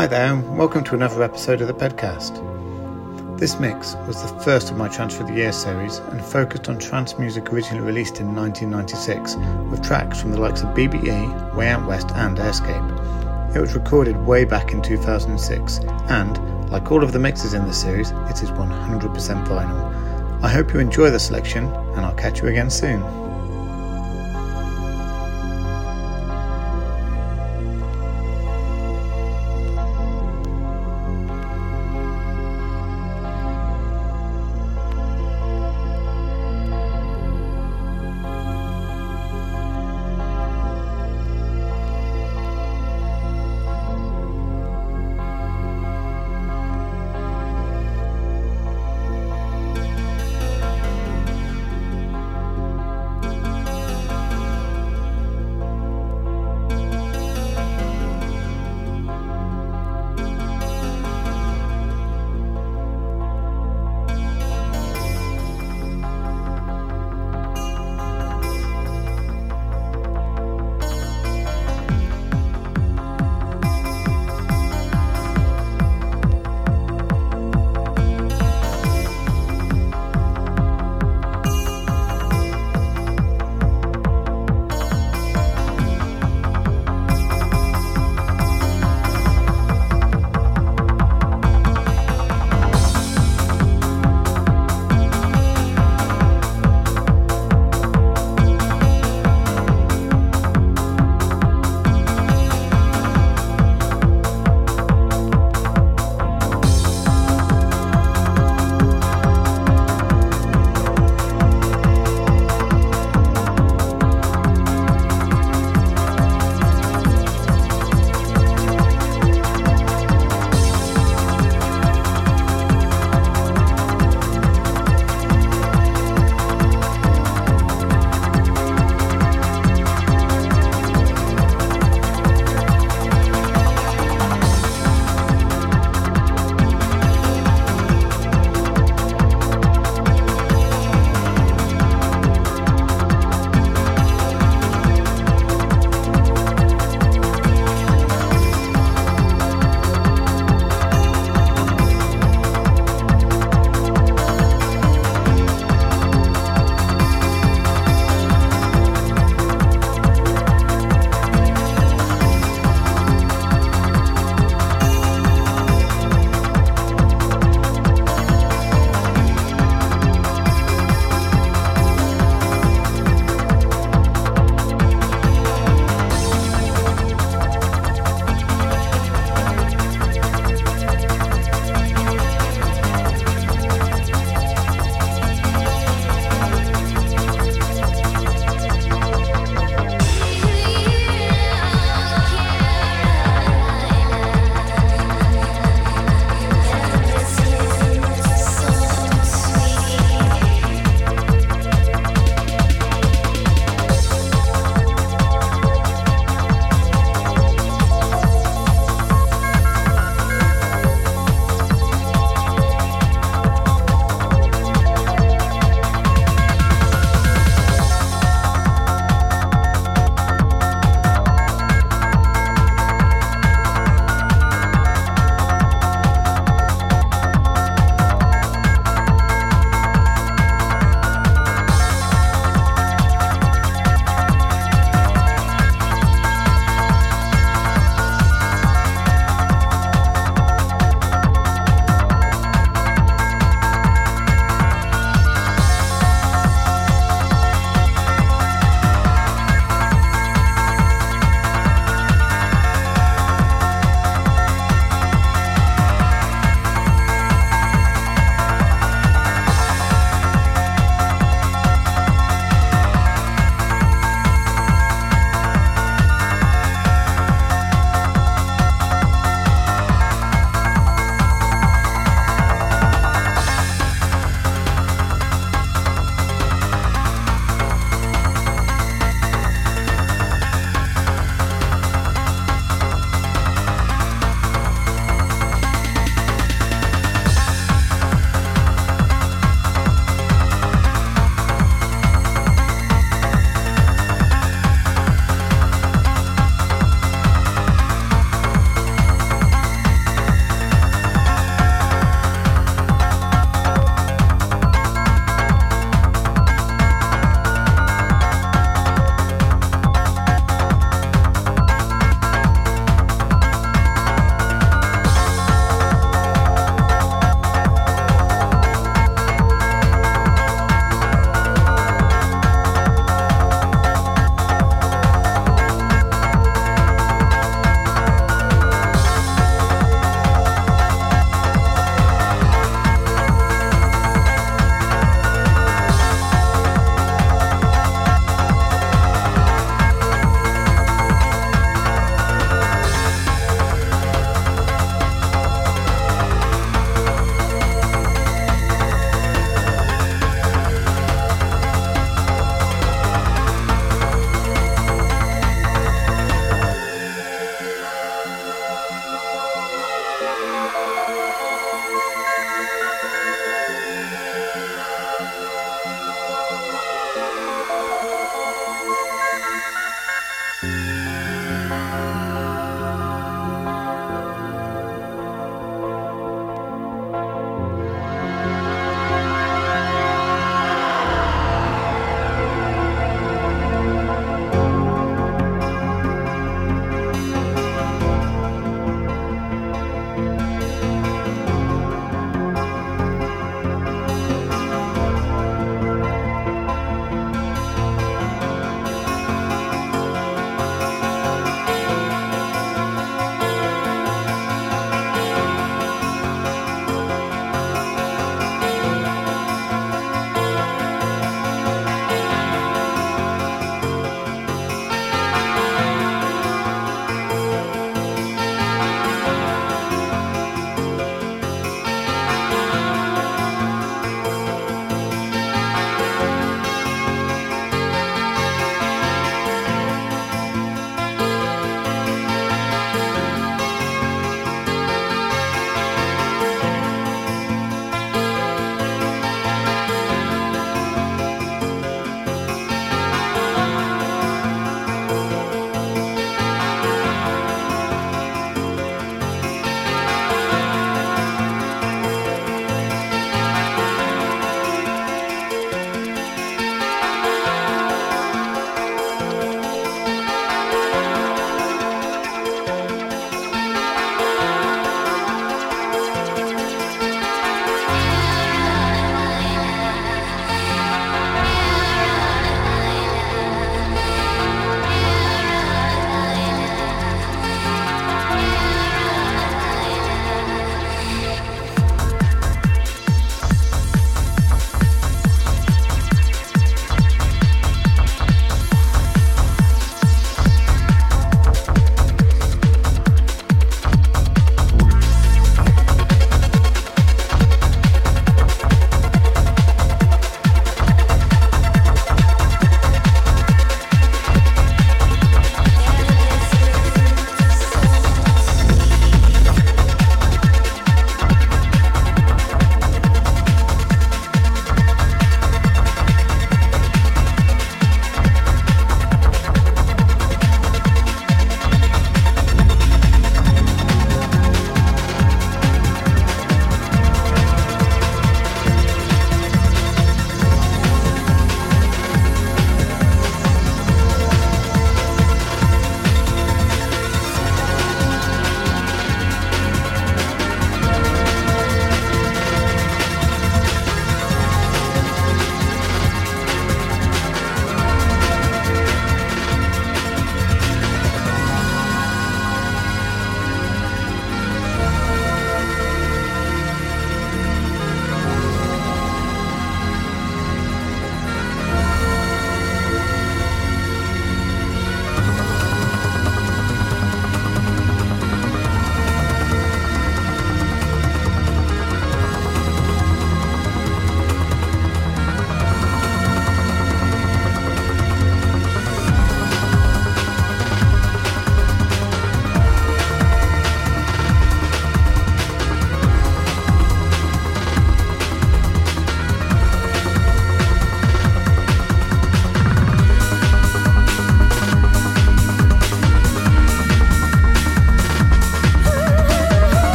Hi there, and welcome to another episode of the PEDCAST. This mix was the first of my Trance for the Year series and focused on trance music originally released in 1996 with tracks from the likes of BBE, Way Out West and Airscape. It was recorded way back in 2006 and, like all of the mixes in this series, it is 100% vinyl. I hope you enjoy the selection and I'll catch you again soon.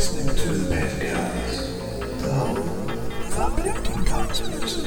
listening to the PEDCAST, the home for connecting consciousness.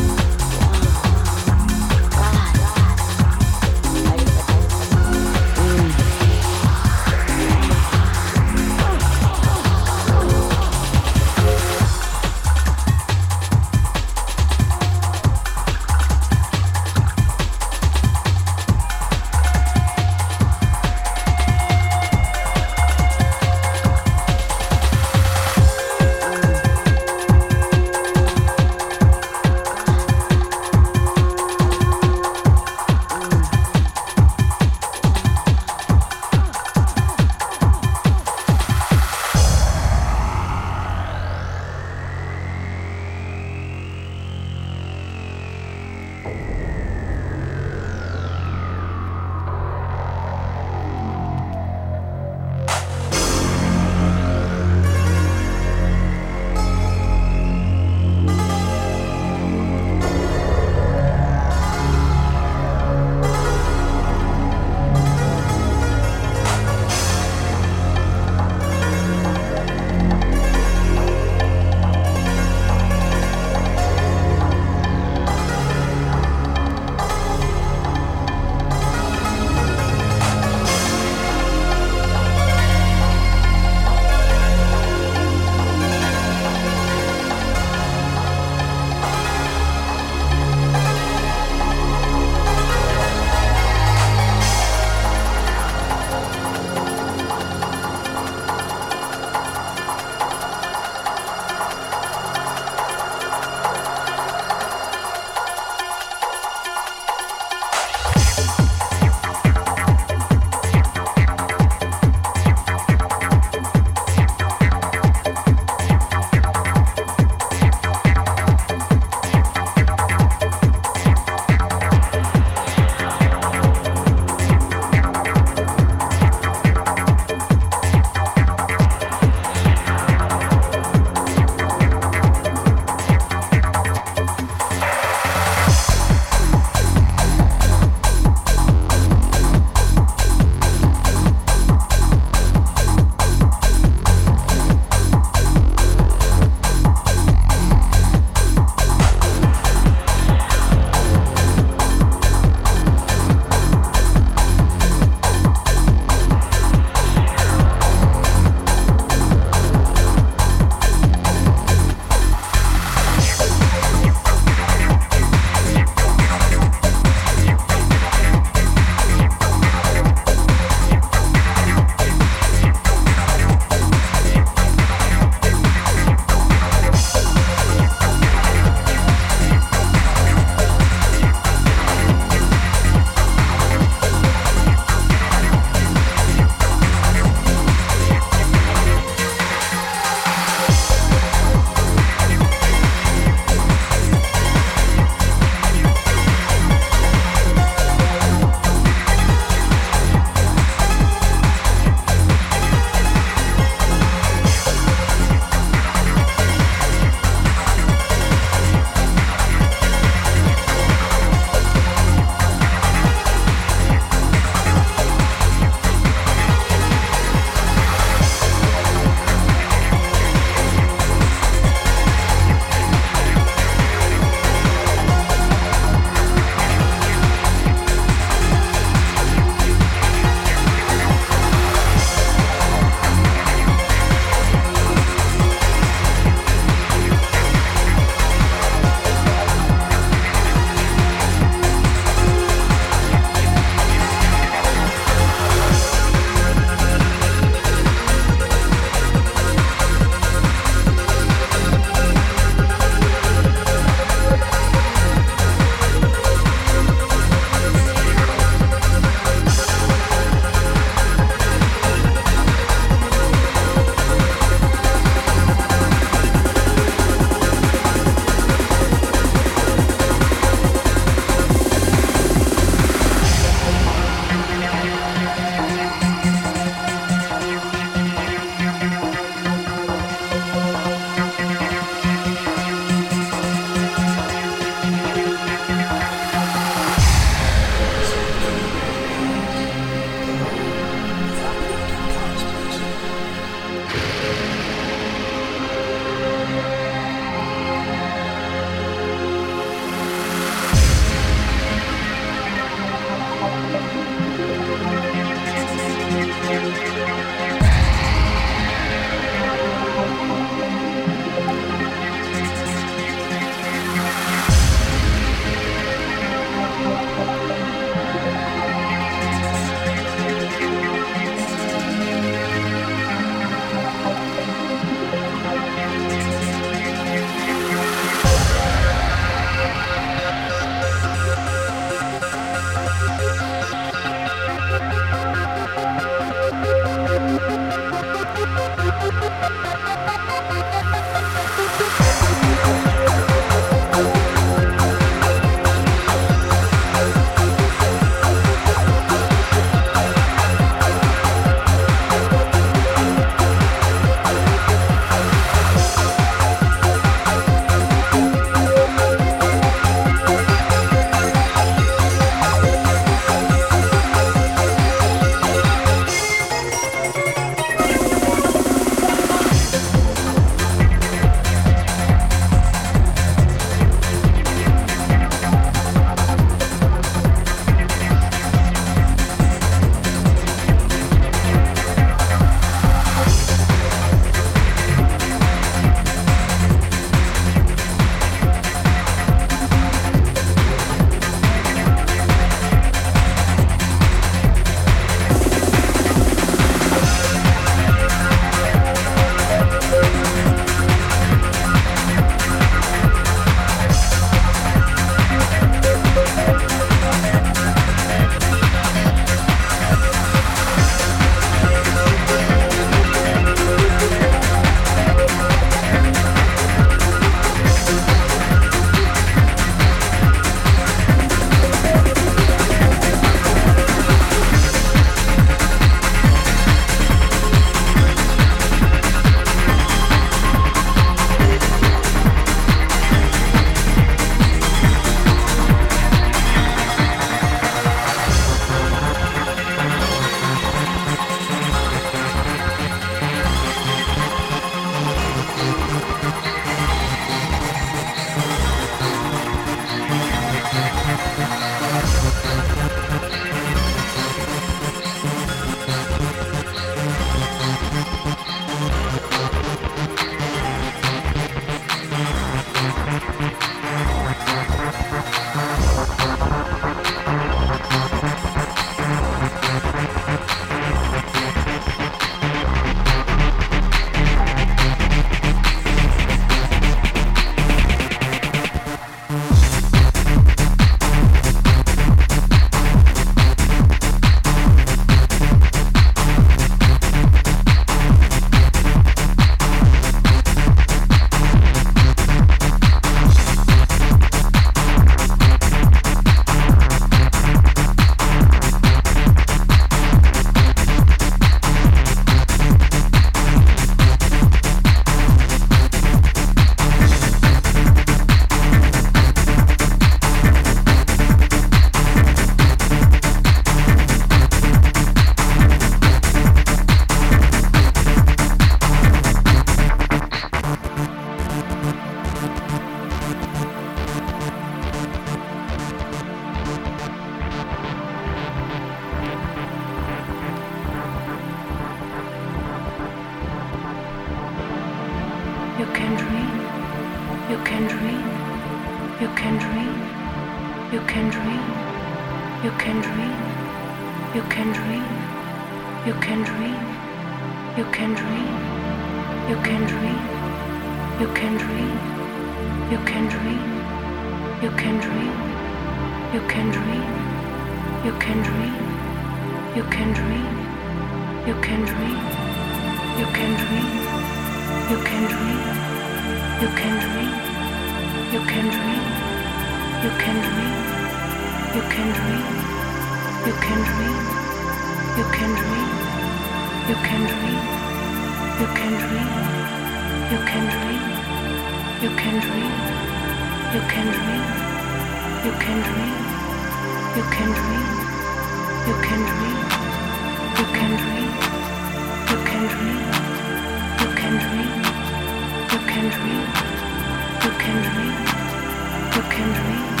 You can dream.